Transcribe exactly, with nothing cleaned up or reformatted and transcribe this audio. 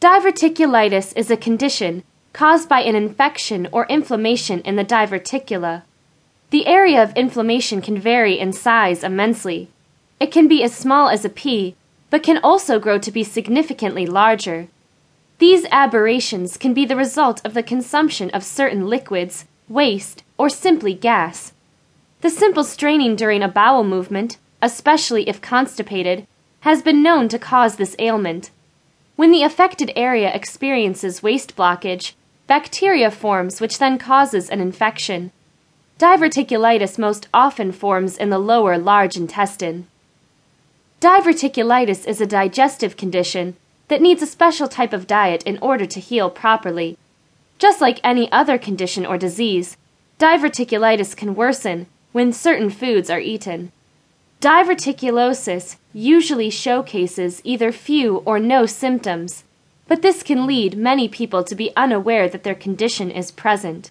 Diverticulitis is a condition caused by an infection or inflammation in the diverticula. The area of inflammation can vary in size immensely. It can be as small as a pea, but can also grow to be significantly larger. These aberrations can be the result of the consumption of certain liquids, waste, or simply gas. The simple straining during a bowel movement, especially if constipated, has been known to cause this ailment. When the affected area experiences waste blockage, bacteria forms which then causes an infection. Diverticulitis most often forms in the lower large intestine. Diverticulitis is a digestive condition that needs a special type of diet in order to heal properly. Just like any other condition or disease, diverticulitis can worsen when certain foods are eaten. Diverticulosis usually showcases either few or no symptoms, but this can lead many people to be unaware that their condition is present.